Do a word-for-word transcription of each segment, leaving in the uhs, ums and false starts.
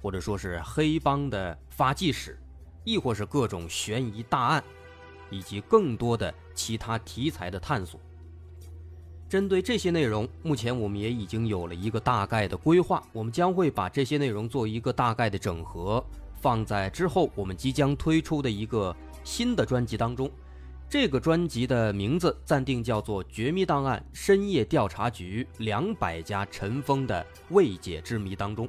或者说是黑帮的发迹史，亦或是各种悬疑大案，以及更多的其他题材的探索。针对这些内容，目前我们也已经有了一个大概的规划，我们将会把这些内容做一个大概的整合，放在之后我们即将推出的一个新的专辑当中。这个专辑的名字暂定叫做《绝密档案深夜调查局两百家尘封的未解之谜》当中。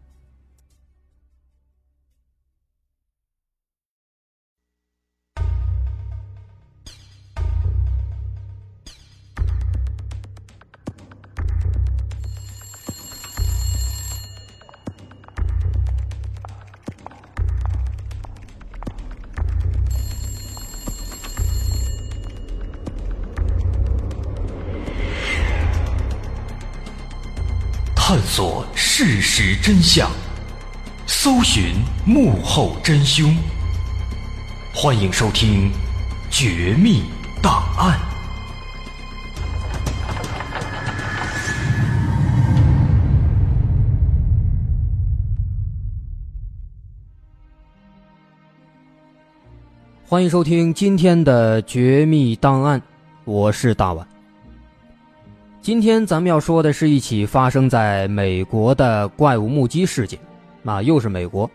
探索事实真相，搜寻幕后真凶，欢迎收听《绝密档案》。欢迎收听今天的《绝密档案》，我是大碗。今天咱们要说的是一起发生在美国的怪物目击事件，啊，又是美国。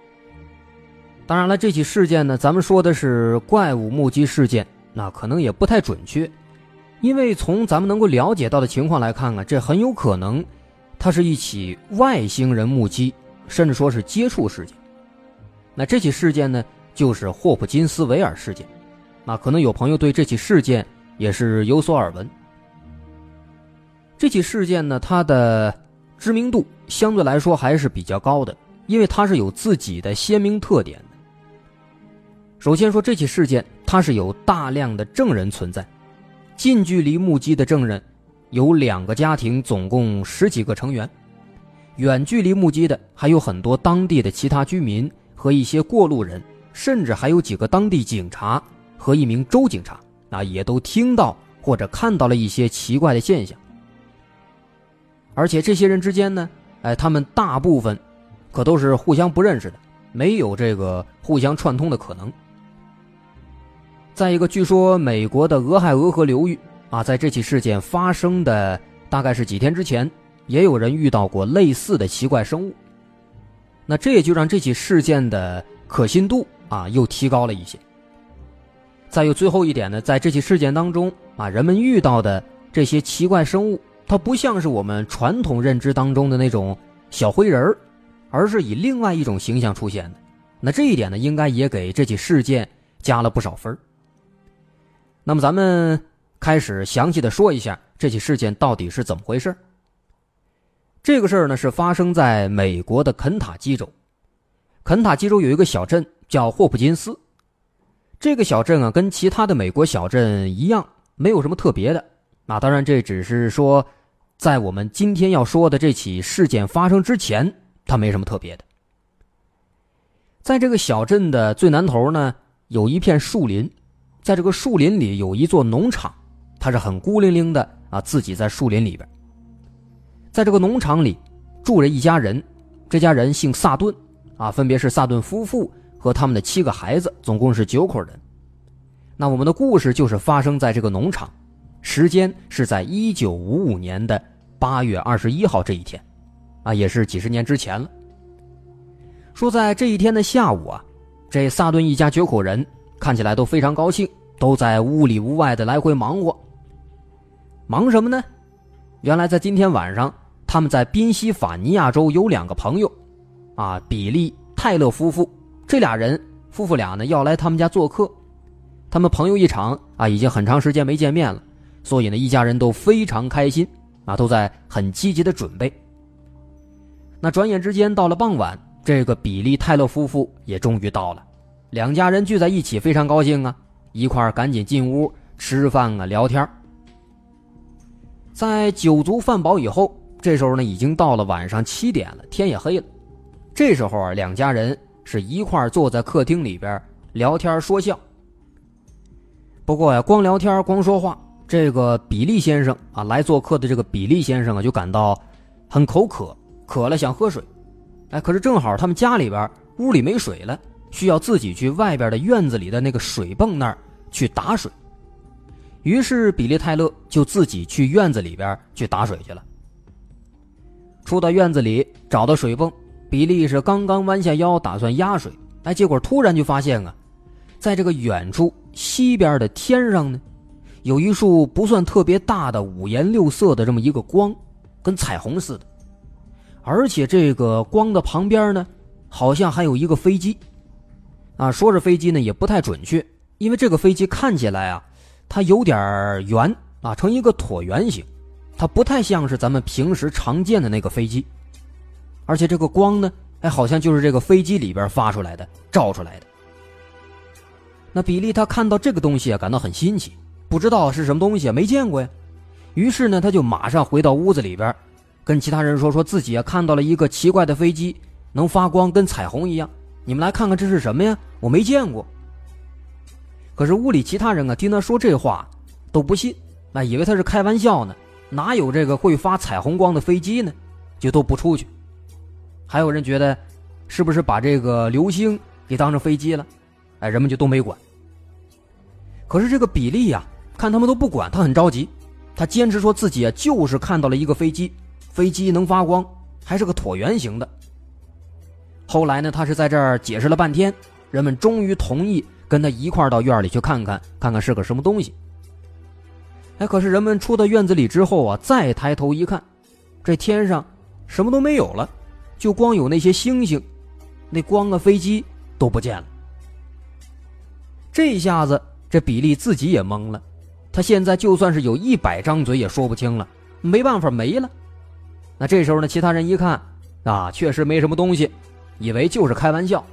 当然了，这起事件呢，咱们说的是怪物目击事件，那可能也不太准确，因为从咱们能够了解到的情况来看啊，这很有可能它是一起外星人目击，甚至说是接触事件。那这起事件呢，就是霍普金斯维尔事件，那可能有朋友对这起事件也是有所耳闻。这起事件呢，它的知名度相对来说还是比较高的，因为它是有自己的鲜明特点的。首先说这起事件，它是有大量的证人存在，近距离目击的证人有两个家庭，总共十几个成员；远距离目击的还有很多当地的其他居民和一些过路人，甚至还有几个当地警察和一名州警察，那也都听到或者看到了一些奇怪的现象。而且这些人之间呢，哎，他们大部分可都是互相不认识的，没有这个互相串通的可能。再一个，据说美国的俄亥俄河流域啊，在这起事件发生的大概是几天之前，也有人遇到过类似的奇怪生物。那这也就让这起事件的可信度啊又提高了一些。再有最后一点呢，在这起事件当中啊，人们遇到的这些奇怪生物，它不像是我们传统认知当中的那种小灰人儿，而是以另外一种形象出现的。那这一点呢，应该也给这起事件加了不少分。那么咱们开始详细的说一下这起事件到底是怎么回事。这个事儿呢是发生在美国的肯塔基州。肯塔基州有一个小镇叫霍普金斯，这个小镇啊跟其他的美国小镇一样，没有什么特别的。那当然这只是说在我们今天要说的这起事件发生之前，它没什么特别的。在这个小镇的最南头呢有一片树林，在这个树林里有一座农场，它是很孤零零的啊，自己在树林里边。在这个农场里住着一家人，这家人姓萨顿啊，分别是萨顿夫妇和他们的七个孩子，总共是九口人。那我们的故事就是发生在这个农场，时间是在一九五五年的八月二十一号这一天啊，也是几十年之前了。说在这一天的下午啊，这萨顿一家九口人看起来都非常高兴，都在屋里屋外的来回忙活。忙什么呢？原来在今天晚上他们在宾夕法尼亚州有两个朋友啊，比利泰勒夫妇，这俩人夫妇俩呢要来他们家做客。他们朋友一场啊，已经很长时间没见面了，所以呢一家人都非常开心啊，都在很积极的准备。那转眼之间到了傍晚，这个比利泰勒夫妇也终于到了，两家人聚在一起非常高兴啊，一块儿赶紧进屋吃饭啊聊天。在酒足饭饱以后，这时候呢已经到了晚上七点了，天也黑了。这时候啊两家人是一块儿坐在客厅里边聊天说笑。不过呀、啊、光聊天光说话，这个比利先生啊，来做客的这个比利先生啊就感到很口渴，渴了想喝水。哎，可是正好他们家里边屋里没水了，需要自己去外边的院子里的那个水泵那儿去打水。于是比利泰勒就自己去院子里边去打水去了。出到院子里找到水泵，比利是刚刚弯下腰打算压水，哎，结果突然就发现啊，在这个远处西边的天上呢有一束不算特别大的五颜六色的这么一个光，跟彩虹似的。而且这个光的旁边呢好像还有一个飞机啊，说是飞机呢也不太准确，因为这个飞机看起来啊它有点圆啊，成一个椭圆形，它不太像是咱们平时常见的那个飞机。而且这个光呢哎，好像就是这个飞机里边发出来的照出来的。那比利他看到这个东西啊感到很新奇，不知道是什么东西，没见过呀。于是呢他就马上回到屋子里边跟其他人说，说自己啊看到了一个奇怪的飞机，能发光，跟彩虹一样，你们来看看这是什么呀，我没见过。可是屋里其他人啊听他说这话都不信，那以为他是开玩笑呢，哪有这个会发彩虹光的飞机呢，就都不出去。还有人觉得是不是把这个流星给当成飞机了，哎，人们就都没管。可是这个比利啊看他们都不管，他很着急，他坚持说自己啊就是看到了一个飞机，飞机能发光，还是个椭圆形的。后来呢他是在这儿解释了半天，人们终于同意跟他一块儿到院里去看看，看看是个什么东西。哎，可是人们出到院子里之后啊再抬头一看，这天上什么都没有了，就光有那些星星，那光啊飞机都不见了。这一下子这比利自己也懵了，他现在就算是有一百张嘴也说不清了，没办法，没了。那这时候呢其他人一看啊确实没什么东西，以为就是开玩笑，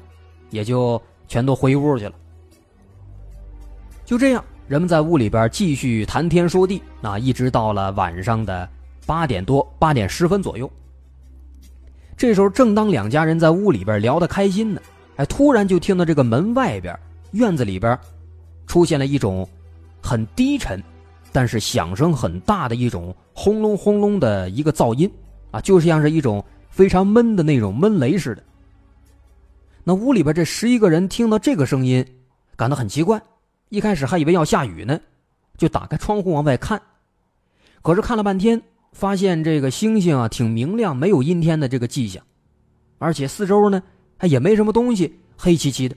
也就全都回屋去了。就这样人们在屋里边继续谈天说地啊，一直到了晚上的八点多八点十分左右。这时候正当两家人在屋里边聊得开心呢，哎，突然就听到这个门外边院子里边出现了一种很低沉但是响声很大的一种轰隆轰隆的一个噪音啊，就是像是一种非常闷的那种闷雷似的。那屋里边这十一个人听到这个声音感到很奇怪，一开始还以为要下雨呢，就打开窗户往外看。可是看了半天发现这个星星啊挺明亮，没有阴天的这个迹象，而且四周呢也没什么东西，黑漆漆的。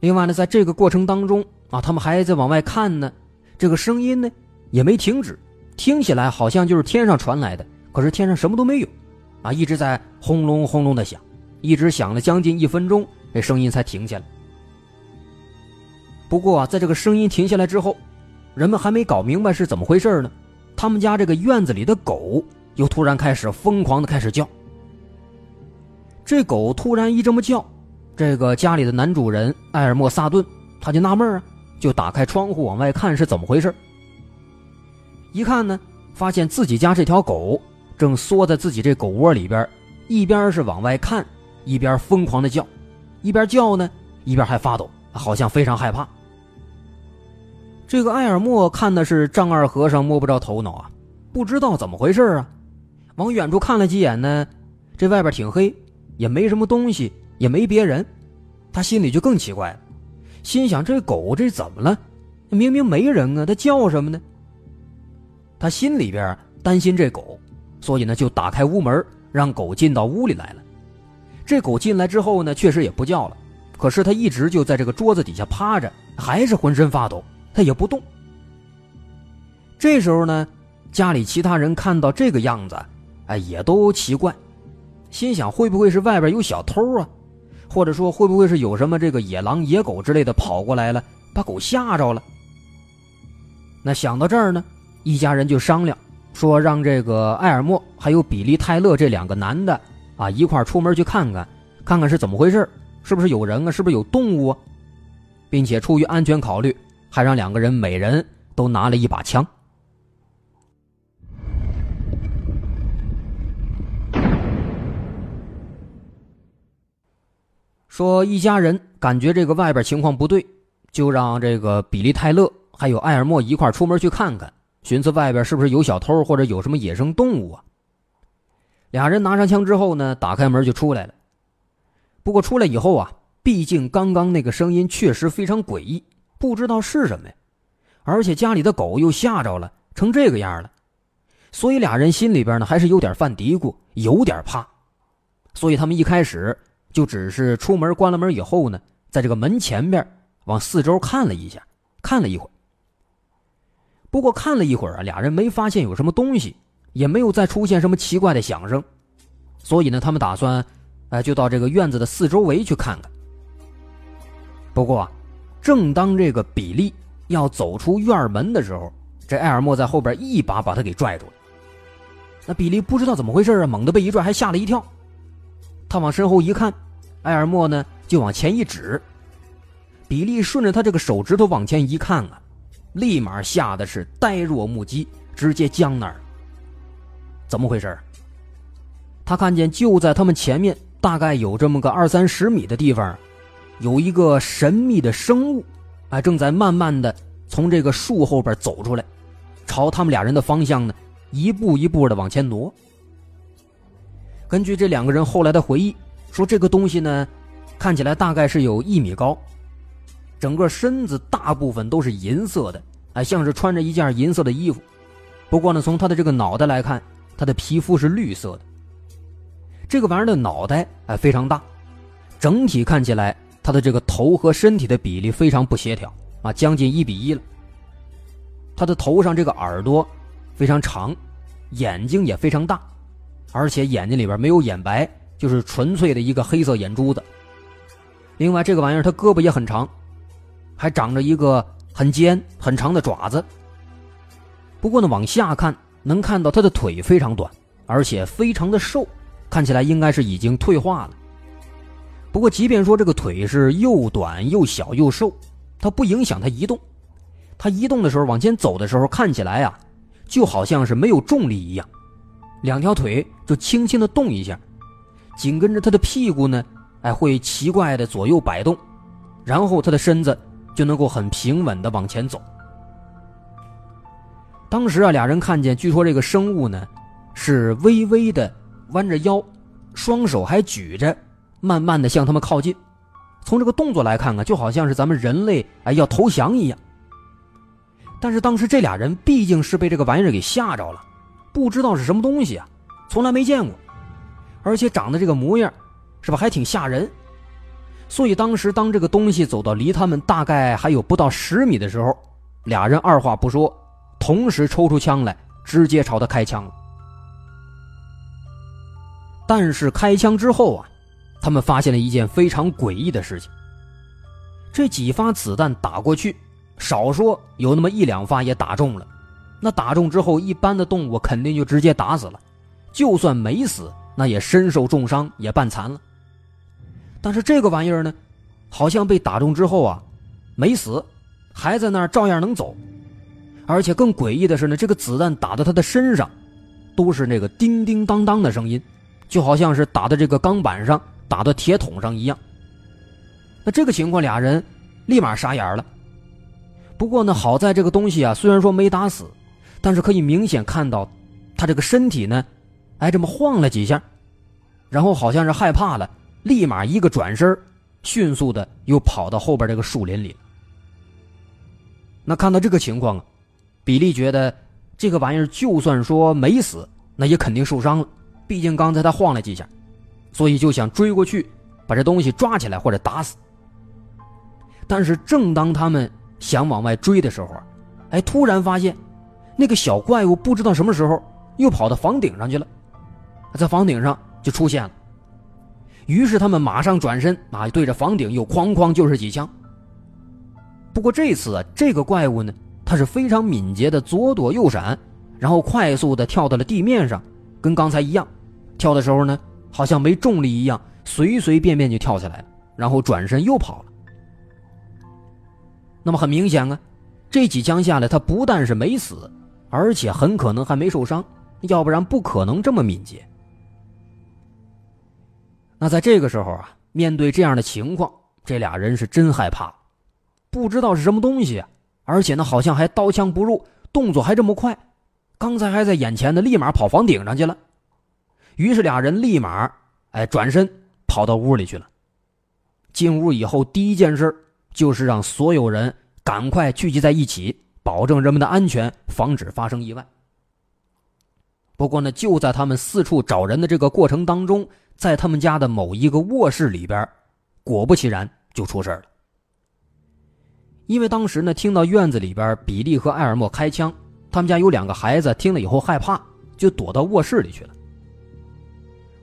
另外呢在这个过程当中啊他们还在往外看呢，这个声音呢也没停止，听起来好像就是天上传来的，可是天上什么都没有啊，一直在轰隆轰隆的响，一直响了将近一分钟，这声音才停下来。不过啊在这个声音停下来之后，人们还没搞明白是怎么回事呢，他们家这个院子里的狗又突然开始疯狂的开始叫。这狗突然一这么叫，这个家里的男主人艾尔莫·萨顿他就纳闷啊，就打开窗户往外看是怎么回事。一看呢，发现自己家这条狗正缩在自己这狗窝里边，一边是往外看，一边疯狂的叫，一边叫呢一边还发抖，好像非常害怕。这个艾尔莫看的是丈二和尚摸不着头脑啊，不知道怎么回事啊。往远处看了几眼呢，这外边挺黑，也没什么东西，也没别人，他心里就更奇怪了，心想这狗这怎么了，明明没人啊，它叫什么呢？他心里边担心这狗，所以呢就打开屋门让狗进到屋里来了。这狗进来之后呢确实也不叫了，可是它一直就在这个桌子底下趴着，还是浑身发抖，它也不动。这时候呢，家里其他人看到这个样子，哎，也都奇怪，心想会不会是外边有小偷啊，或者说会不会是有什么这个野狼野狗之类的跑过来了，把狗吓着了。那想到这儿呢，一家人就商量说让这个艾尔莫还有比利泰勒这两个男的啊，一块出门去看看，看看是怎么回事，是不是有人啊，是不是有动物啊，并且出于安全考虑，还让两个人每人都拿了一把枪。说一家人感觉这个外边情况不对，就让这个比利泰勒还有艾尔莫一块出门去看看，寻思外边是不是有小偷或者有什么野生动物啊。俩人拿上枪之后呢，打开门就出来了。不过出来以后啊，毕竟刚刚那个声音确实非常诡异，不知道是什么呀，而且家里的狗又吓着了，成这个样了，所以俩人心里边呢还是有点犯嘀咕，有点怕。所以他们一开始就只是出门关了门以后呢，在这个门前边往四周看了一下，看了一会儿。不过看了一会儿啊，俩人没发现有什么东西，也没有再出现什么奇怪的响声，所以呢他们打算哎，就到这个院子的四周围去看看。不过啊，正当这个比利要走出院门的时候，这艾尔莫在后边一把把他给拽住了。那比利不知道怎么回事啊，猛地被一拽还吓了一跳。他往身后一看，艾尔莫呢就往前一指，比利顺着他这个手指头往前一看啊，立马吓得是呆若木鸡，直接僵那儿。怎么回事？他看见就在他们前面大概有这么个二三十米的地方，有一个神秘的生物，哎，正在慢慢的从这个树后边走出来，朝他们俩人的方向呢一步一步的往前挪。根据这两个人后来的回忆说，这个东西呢看起来大概是有一米高，整个身子大部分都是银色的，哎，像是穿着一件银色的衣服。不过呢从他的这个脑袋来看，他的皮肤是绿色的。这个玩意儿的脑袋哎非常大，整体看起来他的这个头和身体的比例非常不协调啊，将近一比一了。他的头上这个耳朵非常长，眼睛也非常大，而且眼睛里边没有眼白，就是纯粹的一个黑色眼珠子。另外这个玩意儿它胳膊也很长，还长着一个很尖很长的爪子。不过呢往下看能看到它的腿非常短，而且非常的瘦，看起来应该是已经退化了。不过即便说这个腿是又短又小又瘦，它不影响它移动。它移动的时候往前走的时候，看起来啊就好像是没有重力一样，两条腿就轻轻的动一下，紧跟着他的屁股呢，哎，会奇怪的左右摆动，然后他的身子就能够很平稳的往前走。当时啊，俩人看见，据说这个生物呢是微微的弯着腰，双手还举着，慢慢的向他们靠近。从这个动作来看啊，就好像是咱们人类哎要投降一样。但是当时这俩人毕竟是被这个玩意儿给吓着了。不知道是什么东西啊，从来没见过，而且长得这个模样是吧还挺吓人，所以当时当这个东西走到离他们大概还有不到十米的时候，俩人二话不说同时抽出枪来，直接朝他开枪了。但是开枪之后啊，他们发现了一件非常诡异的事情，这几发子弹打过去，少说有那么一两发也打中了，那打中之后，一般的动物肯定就直接打死了，就算没死，那也身受重伤，也半残了。但是这个玩意儿呢，好像被打中之后啊，没死，还在那儿照样能走。而且更诡异的是呢，这个子弹打到他的身上，都是那个叮叮当当的声音，就好像是打到这个钢板上，打到铁桶上一样。那这个情况，俩人立马傻眼了。不过呢，好在这个东西啊，虽然说没打死，但是可以明显看到他这个身体呢，哎，这么晃了几下，然后好像是害怕了，立马一个转身，迅速的又跑到后边这个树林里了。那看到这个情况啊，比利觉得这个玩意儿就算说没死，那也肯定受伤了，毕竟刚才他晃了几下，所以就想追过去把这东西抓起来或者打死。但是正当他们想往外追的时候，哎，突然发现那个小怪物不知道什么时候又跑到房顶上去了，在房顶上就出现了。于是他们马上转身啊，对着房顶又哐哐就是几枪。不过这次啊，这个怪物呢，它是非常敏捷的，左躲右闪，然后快速的跳到了地面上，跟刚才一样，跳的时候呢，好像没重力一样，随随便便就跳下来了，然后转身又跑了。那么很明显啊，这几枪下来，他不但是没死，而且很可能还没受伤，要不然不可能这么敏捷。那在这个时候啊，面对这样的情况，这俩人是真害怕，不知道是什么东西啊，而且呢，好像还刀枪不入，动作还这么快，刚才还在眼前的，立马跑房顶上去了。于是俩人立马哎转身跑到屋里去了。进屋以后，第一件事就是让所有人赶快聚集在一起，保证人们的安全，防止发生意外。不过呢，就在他们四处找人的这个过程当中，在他们家的某一个卧室里边，果不其然就出事了。因为当时呢，听到院子里边比利和艾尔默开枪，他们家有两个孩子听了以后害怕，就躲到卧室里去了。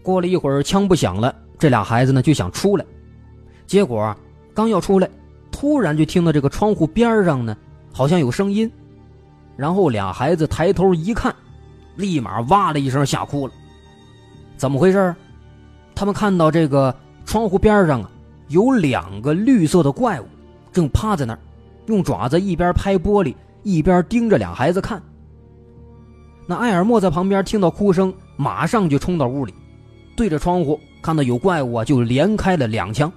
过了一会儿，枪不响了，这俩孩子呢就想出来，结果啊，刚要出来，突然就听到这个窗户边上呢好像有声音，然后俩孩子抬头一看，立马哇了一声吓哭了。怎么回事？他们看到这个窗户边上啊，有两个绿色的怪物正趴在那儿，用爪子一边拍玻璃一边盯着俩孩子看。那艾尔默在旁边听到哭声，马上就冲到屋里，对着窗户看到有怪物啊，就连开了两枪。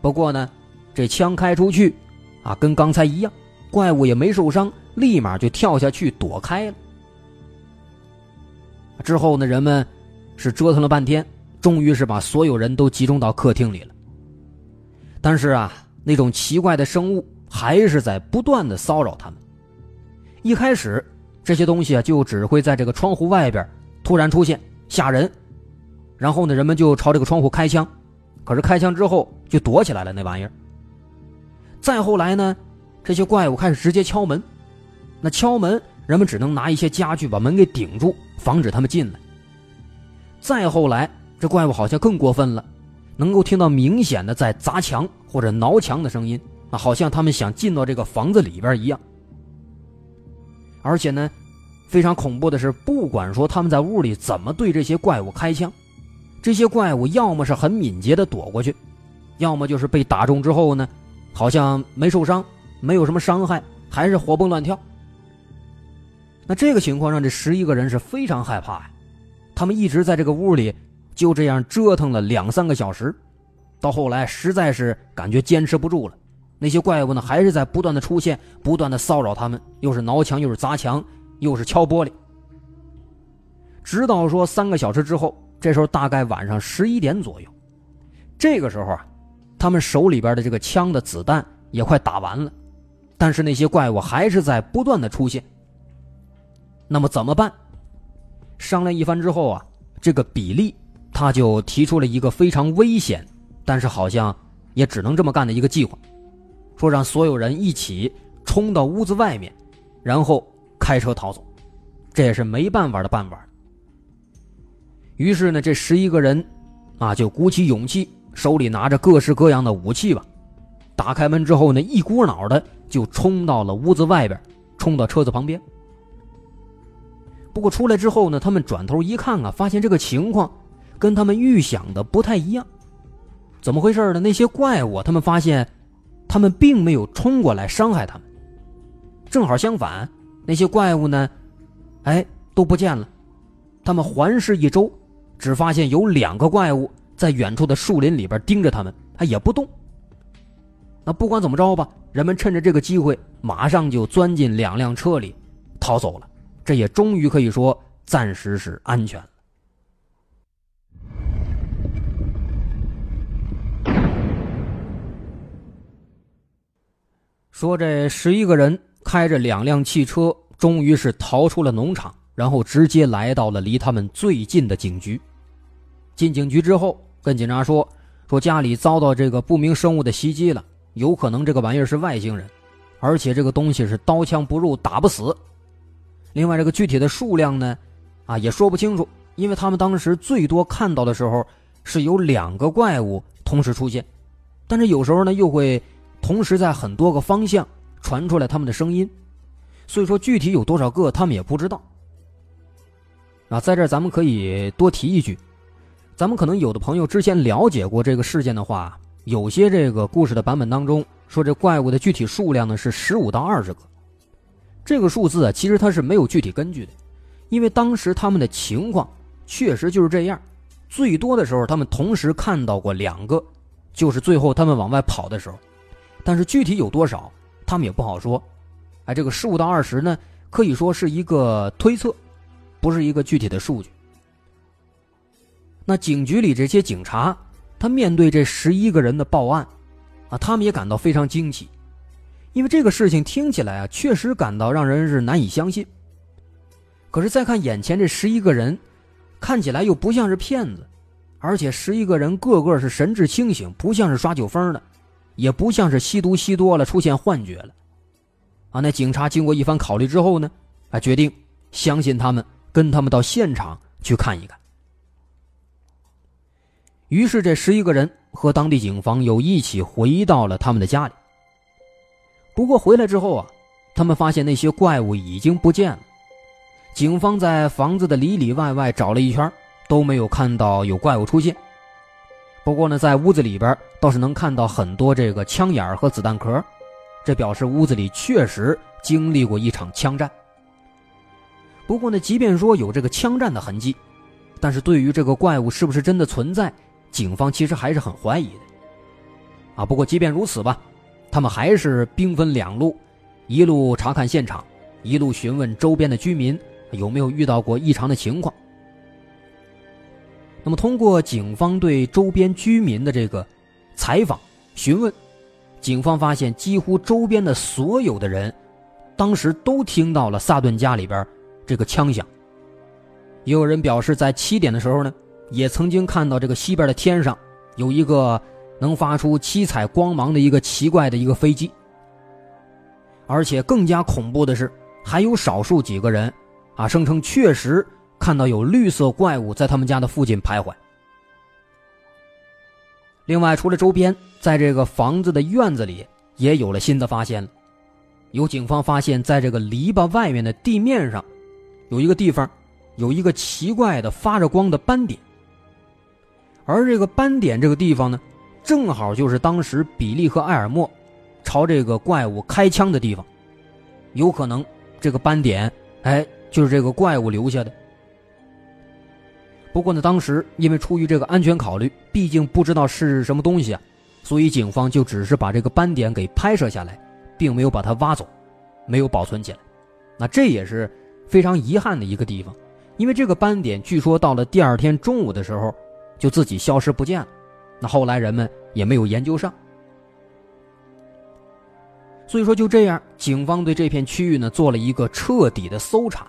不过呢，这枪开出去啊，跟刚才一样，怪物也没受伤，立马就跳下去躲开了。之后呢，人们是折腾了半天，终于是把所有人都集中到客厅里了。但是啊，那种奇怪的生物还是在不断的骚扰他们。一开始这些东西啊，就只会在这个窗户外边突然出现，吓人，然后呢，人们就朝这个窗户开枪，可是开枪之后就躲起来了那玩意儿。再后来呢，这些怪物开始直接敲门，那敲门人们只能拿一些家具把门给顶住，防止他们进来。再后来这怪物好像更过分了，能够听到明显的在砸墙或者挠墙的声音，好像他们想进到这个房子里边一样。而且呢，非常恐怖的是，不管说他们在屋里怎么对这些怪物开枪，这些怪物要么是很敏捷的躲过去，要么就是被打中之后呢，好像没受伤，没有什么伤害，还是活蹦乱跳。那这个情况让这十一个人是非常害怕呀、啊，他们一直在这个屋里就这样折腾了两三个小时，到后来实在是感觉坚持不住了。那些怪物呢，还是在不断的出现，不断的骚扰他们，又是挠墙，又是砸墙，又是敲玻璃。直到说三个小时之后，这时候大概晚上十一点左右，这个时候啊，他们手里边的这个枪的子弹也快打完了，但是那些怪物还是在不断的出现。那么怎么办？商量一番之后啊，这个比利他就提出了一个非常危险，但是好像也只能这么干的一个计划，说让所有人一起冲到屋子外面，然后开车逃走，这也是没办法的办法。于是呢，这十一个人啊，就鼓起勇气，手里拿着各式各样的武器吧，打开门之后呢，一股脑的就冲到了屋子外边，冲到车子旁边。不过出来之后呢，他们转头一看啊，发现这个情况跟他们预想的不太一样。怎么回事呢？那些怪物啊，他们发现他们并没有冲过来伤害他们，正好相反，那些怪物呢，哎，都不见了。他们环视一周，只发现有两个怪物在远处的树林里边盯着他们，他也不动。那不管怎么着吧，人们趁着这个机会马上就钻进两辆车里逃走了，这也终于可以说暂时是安全了。说这十一个人开着两辆汽车，终于是逃出了农场，然后直接来到了离他们最近的警局。进警局之后跟警察说说家里遭到这个不明生物的袭击了，有可能这个玩意儿是外星人，而且这个东西是刀枪不入打不死。另外这个具体的数量呢啊，也说不清楚，因为他们当时最多看到的时候是有两个怪物同时出现，但是有时候呢又会同时在很多个方向传出来他们的声音，所以说具体有多少个他们也不知道。啊，在这儿咱们可以多提一句，咱们可能有的朋友之前了解过这个事件的话，有些这个故事的版本当中说这怪物的具体数量呢是十五到二十个，这个数字啊其实它是没有具体根据的，因为当时他们的情况确实就是这样，最多的时候他们同时看到过两个，就是最后他们往外跑的时候，但是具体有多少他们也不好说。哎，这个十五到二十呢可以说是一个推测，不是一个具体的数据。那警局里这些警察他面对这十一个人的报案啊，他们也感到非常惊奇，因为这个事情听起来啊确实感到让人是难以相信，可是再看眼前这十一个人看起来又不像是骗子，而且十一个人个个是神志清醒，不像是耍酒疯的，也不像是吸毒吸多了出现幻觉了啊。那警察经过一番考虑之后呢啊，决定相信他们，跟他们到现场去看一看。于是这十一个人和当地警方又一起回到了他们的家里。不过回来之后啊，他们发现那些怪物已经不见了，警方在房子的里里外外找了一圈都没有看到有怪物出现。不过呢在屋子里边倒是能看到很多这个枪眼和子弹壳，这表示屋子里确实经历过一场枪战。不过呢即便说有这个枪战的痕迹，但是对于这个怪物是不是真的存在，警方其实还是很怀疑的啊。不过即便如此吧，他们还是兵分两路，一路查看现场，一路询问周边的居民有没有遇到过异常的情况。那么通过警方对周边居民的这个采访询问，警方发现几乎周边的所有的人当时都听到了萨顿家里边这个枪响，也有人表示在七点的时候呢也曾经看到这个西边的天上有一个能发出七彩光芒的一个奇怪的一个飞机。而且更加恐怖的是，还有少数几个人啊声称确实看到有绿色怪物在他们家的附近徘徊。另外除了周边，在这个房子的院子里也有了新的发现了，有警方发现在这个篱笆外面的地面上有一个地方有一个奇怪的发着光的斑点，而这个斑点这个地方呢正好就是当时比利和艾尔默朝这个怪物开枪的地方，有可能这个斑点哎就是这个怪物留下的。不过呢当时因为出于这个安全考虑，毕竟不知道是什么东西啊，所以警方就只是把这个斑点给拍摄下来，并没有把它挖走，没有保存起来。那这也是非常遗憾的一个地方，因为这个斑点据说到了第二天中午的时候就自己消失不见了，那后来人们也没有研究上。所以说就这样，警方对这片区域呢做了一个彻底的搜查，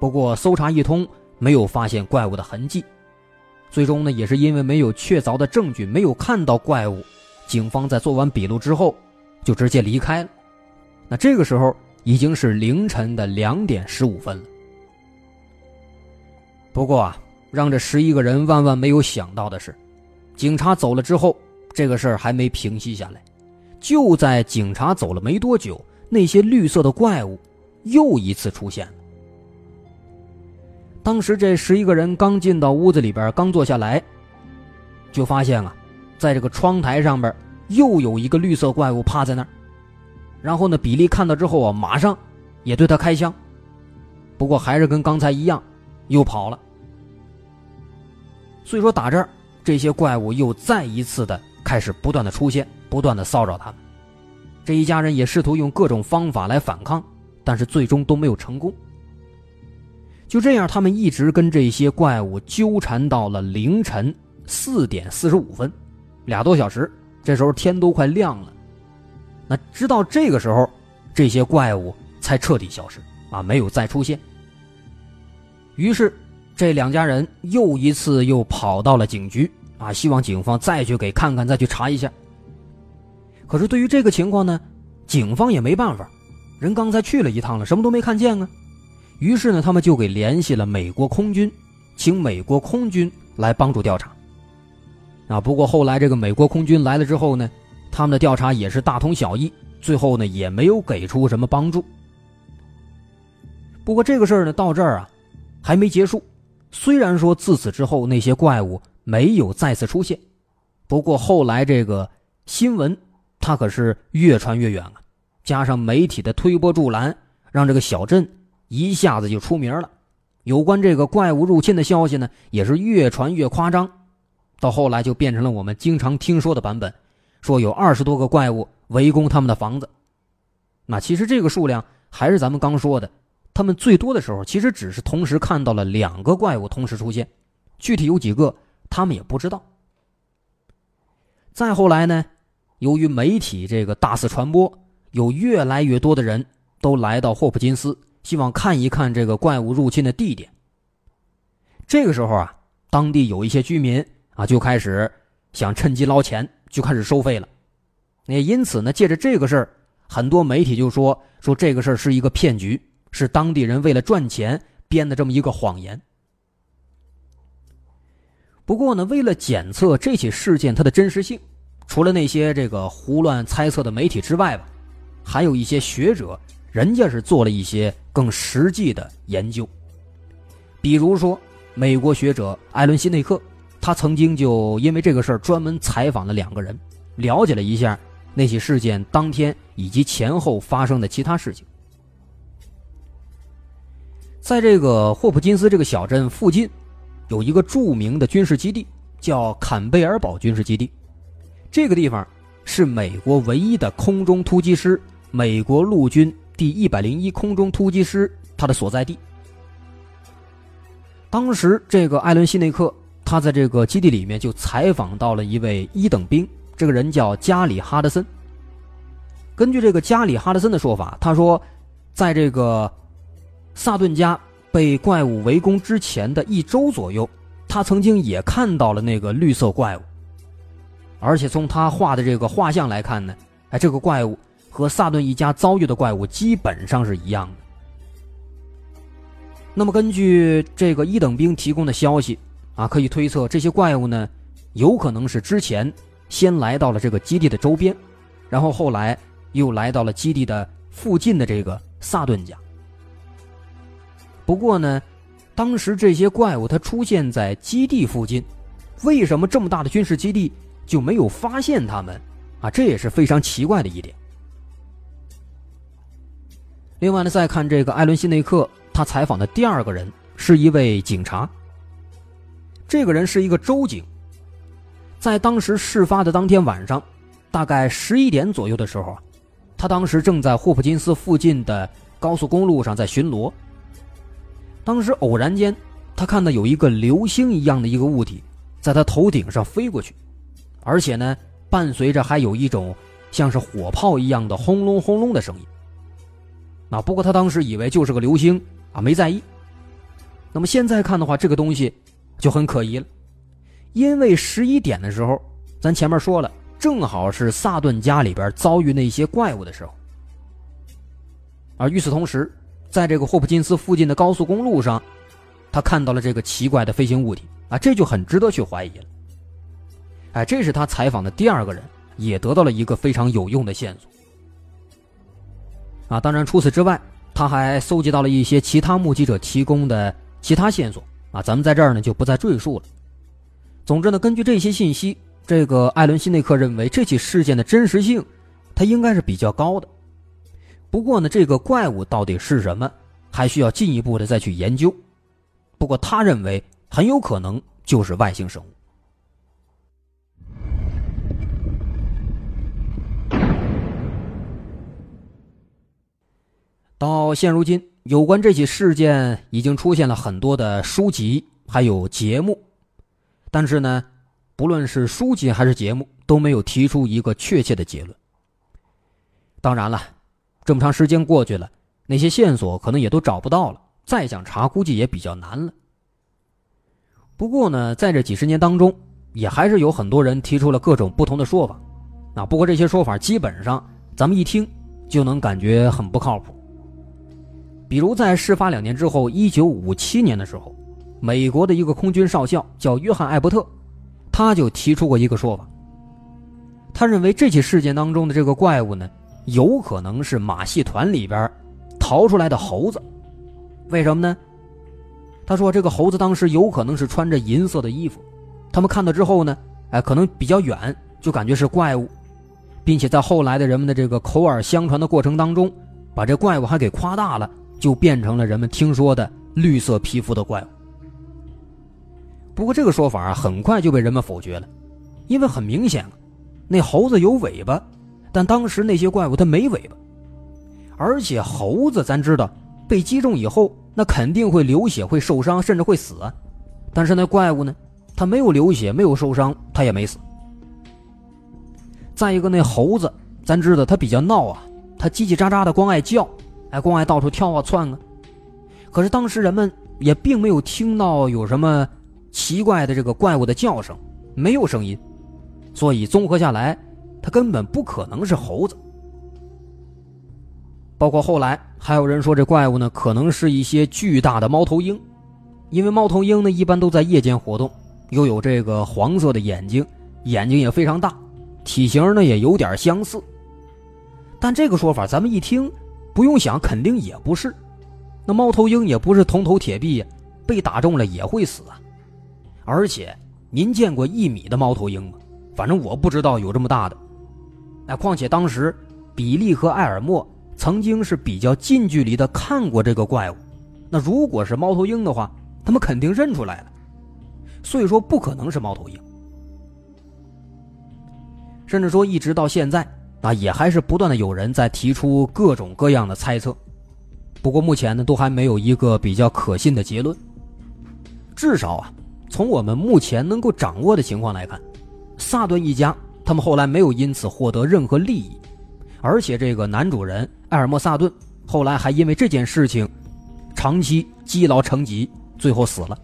不过搜查一通没有发现怪物的痕迹，最终呢也是因为没有确凿的证据，没有看到怪物，警方在做完笔录之后就直接离开了。那这个时候已经是凌晨的两点十五分了。不过啊，让这十一个人万万没有想到的是，警察走了之后这个事儿还没平息下来，就在警察走了没多久，那些绿色的怪物又一次出现了。当时这十一个人刚进到屋子里边，刚坐下来，就发现啊，在这个窗台上边又有一个绿色怪物趴在那儿。然后呢，比利看到之后啊，马上也对他开枪，不过还是跟刚才一样，又跑了。所以说打这儿，这些怪物又再一次的开始不断的出现，不断的骚扰他们。这一家人也试图用各种方法来反抗，但是最终都没有成功。就这样，他们一直跟这些怪物纠缠到了凌晨四点四十五分，俩多小时，这时候天都快亮了。那直到这个时候，这些怪物才彻底消失啊，没有再出现。于是这两家人又一次又跑到了警局啊，希望警方再去给看看，再去查一下。可是对于这个情况呢，警方也没办法，人刚才去了一趟了，什么都没看见啊。于是呢，他们就给联系了美国空军，请美国空军来帮助调查啊。不过后来这个美国空军来了之后呢，他们的调查也是大同小异，最后呢也没有给出什么帮助。不过这个事儿呢到这儿啊还没结束，虽然说自此之后那些怪物没有再次出现，不过后来这个新闻它可是越传越远了，加上媒体的推波助澜，让这个小镇一下子就出名了。有关这个怪物入侵的消息呢也是越传越夸张，到后来就变成了我们经常听说的版本，说有二十多个怪物围攻他们的房子。那其实这个数量还是咱们刚说的，他们最多的时候其实只是同时看到了两个怪物同时出现，具体有几个他们也不知道。再后来呢，由于媒体这个大肆传播，有越来越多的人都来到霍普金斯，希望看一看这个怪物入侵的地点。这个时候啊，当地有一些居民啊就开始想趁机捞钱，就开始收费了。也因此呢，借着这个事儿，很多媒体就说说这个事儿是一个骗局，是当地人为了赚钱编的这么一个谎言。不过呢，为了检测这起事件它的真实性，除了那些这个胡乱猜测的媒体之外吧，还有一些学者，人家是做了一些更实际的研究。比如说美国学者艾伦·希内克，他曾经就因为这个事儿专门采访了两个人，了解了一下那起事件当天以及前后发生的其他事情。在这个霍普金斯这个小镇附近有一个著名的军事基地，叫坎贝尔堡军事基地。这个地方是美国唯一的空中突击师，美国陆军第一百零一空中突击师他的所在地。当时这个艾伦·希内克他在这个基地里面就采访到了一位一等兵，这个人叫加里·哈德森。根据这个加里·哈德森的说法，他说在这个萨顿家被怪物围攻之前的一周左右，他曾经也看到了那个绿色怪物，而且从他画的这个画像来看呢，哎，这个怪物和萨顿一家遭遇的怪物基本上是一样的。那么根据这个一等兵提供的消息啊，可以推测这些怪物呢有可能是之前先来到了这个基地的周边，然后后来又来到了基地的附近的这个萨顿家。不过呢，当时这些怪物它出现在基地附近，为什么这么大的军事基地就没有发现它们啊？这也是非常奇怪的一点。另外呢，再看这个艾伦·希内克他采访的第二个人是一位警察，这个人是一个州警。在当时事发的当天晚上大概十一点左右的时候啊，他当时正在霍普金斯附近的高速公路上在巡逻。当时偶然间他看到有一个流星一样的一个物体在他头顶上飞过去，而且呢伴随着还有一种像是火炮一样的轰隆轰隆的声音。那不过他当时以为就是个流星啊，没在意。那么现在看的话，这个东西就很可疑了，因为十一点的时候咱前面说了，正好是萨顿家里边遭遇那些怪物的时候。而与此同时，在这个霍普金斯附近的高速公路上，他看到了这个奇怪的飞行物体啊，这就很值得去怀疑了。哎，这是他采访的第二个人，也得到了一个非常有用的线索啊。当然除此之外，他还搜集到了一些其他目击者提供的其他线索啊，咱们在这儿呢就不再赘述了。总之呢，根据这些信息，这个艾伦·辛内克认为这起事件的真实性，它应该是比较高的。不过呢，这个怪物到底是什么，还需要进一步的再去研究。不过他认为很有可能就是外星生物。到现如今，有关这起事件已经出现了很多的书籍还有节目，但是呢，不论是书籍还是节目都没有提出一个确切的结论。当然了，这么长时间过去了，那些线索可能也都找不到了，再想查估计也比较难了。不过呢，在这几十年当中，也还是有很多人提出了各种不同的说法，啊，不过这些说法基本上咱们一听就能感觉很不靠谱。比如在事发两年之后，一九五七年的时候，美国的一个空军少校叫约翰·艾伯特，他就提出过一个说法，他认为这起事件当中的这个怪物呢，有可能是马戏团里边逃出来的猴子。为什么呢？他说这个猴子当时有可能是穿着银色的衣服，他们看到之后呢，哎，可能比较远就感觉是怪物，并且在后来的人们的这个口耳相传的过程当中，把这怪物还给夸大了，就变成了人们听说的绿色皮肤的怪物。不过这个说法啊，很快就被人们否决了，因为很明显啊，那猴子有尾巴，但当时那些怪物它没尾巴，而且猴子咱知道被击中以后那肯定会流血，会受伤，甚至会死，但是那怪物呢，它没有流血，没有受伤，它也没死。再一个，那猴子咱知道它比较闹啊，它叽叽喳喳的光爱叫，哎，光爱到处跳啊窜啊，可是当时人们也并没有听到有什么奇怪的这个怪物的叫声，没有声音，所以综合下来它根本不可能是猴子。包括后来还有人说这怪物呢，可能是一些巨大的猫头鹰，因为猫头鹰呢一般都在夜间活动，又有这个黄色的眼睛，眼睛也非常大，体型呢也有点相似。但这个说法咱们一听不用想，肯定也不是，那猫头鹰也不是铜头铁臂呀，被打中了也会死啊。而且您见过一米的猫头鹰吗？反正我不知道有这么大的。哎，况且当时比利和艾尔默曾经是比较近距离的看过这个怪物，那如果是猫头鹰的话，他们肯定认出来了，所以说不可能是猫头鹰。甚至说一直到现在啊，也还是不断的有人在提出各种各样的猜测，不过目前呢都还没有一个比较可信的结论。至少啊，从我们目前能够掌握的情况来看，萨顿一家他们后来没有因此获得任何利益，而且这个男主人艾尔默·萨顿后来还因为这件事情长期积劳成疾，最后死了。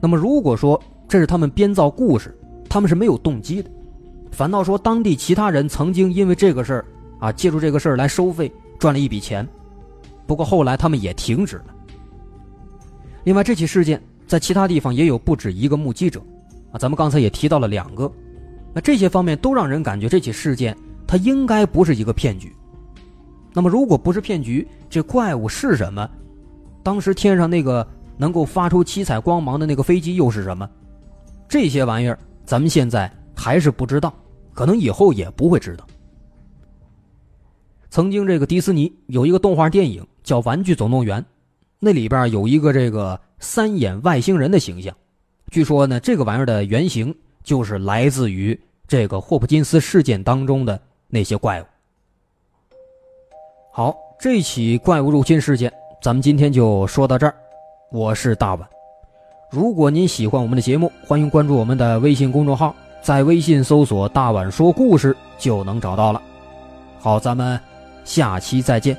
那么如果说这是他们编造故事，他们是没有动机的，反倒说当地其他人曾经因为这个事儿啊，借助这个事儿来收费赚了一笔钱，不过后来他们也停止了。另外这起事件在其他地方也有不止一个目击者啊，咱们刚才也提到了两个，那这些方面都让人感觉这起事件它应该不是一个骗局。那么如果不是骗局，这怪物是什么？当时天上那个能够发出七彩光芒的那个飞机又是什么？这些玩意儿咱们现在还是不知道，可能以后也不会知道。曾经这个迪士尼有一个动画电影叫《玩具总动员》，那里边有一个这个三眼外星人的形象，据说呢这个玩意儿的原型就是来自于这个霍普金斯事件当中的那些怪物。好，这起怪物入侵事件咱们今天就说到这儿，我是大碗。如果您喜欢我们的节目，欢迎关注我们的微信公众号，在微信搜索大碗说故事就能找到了。好，咱们下期再见。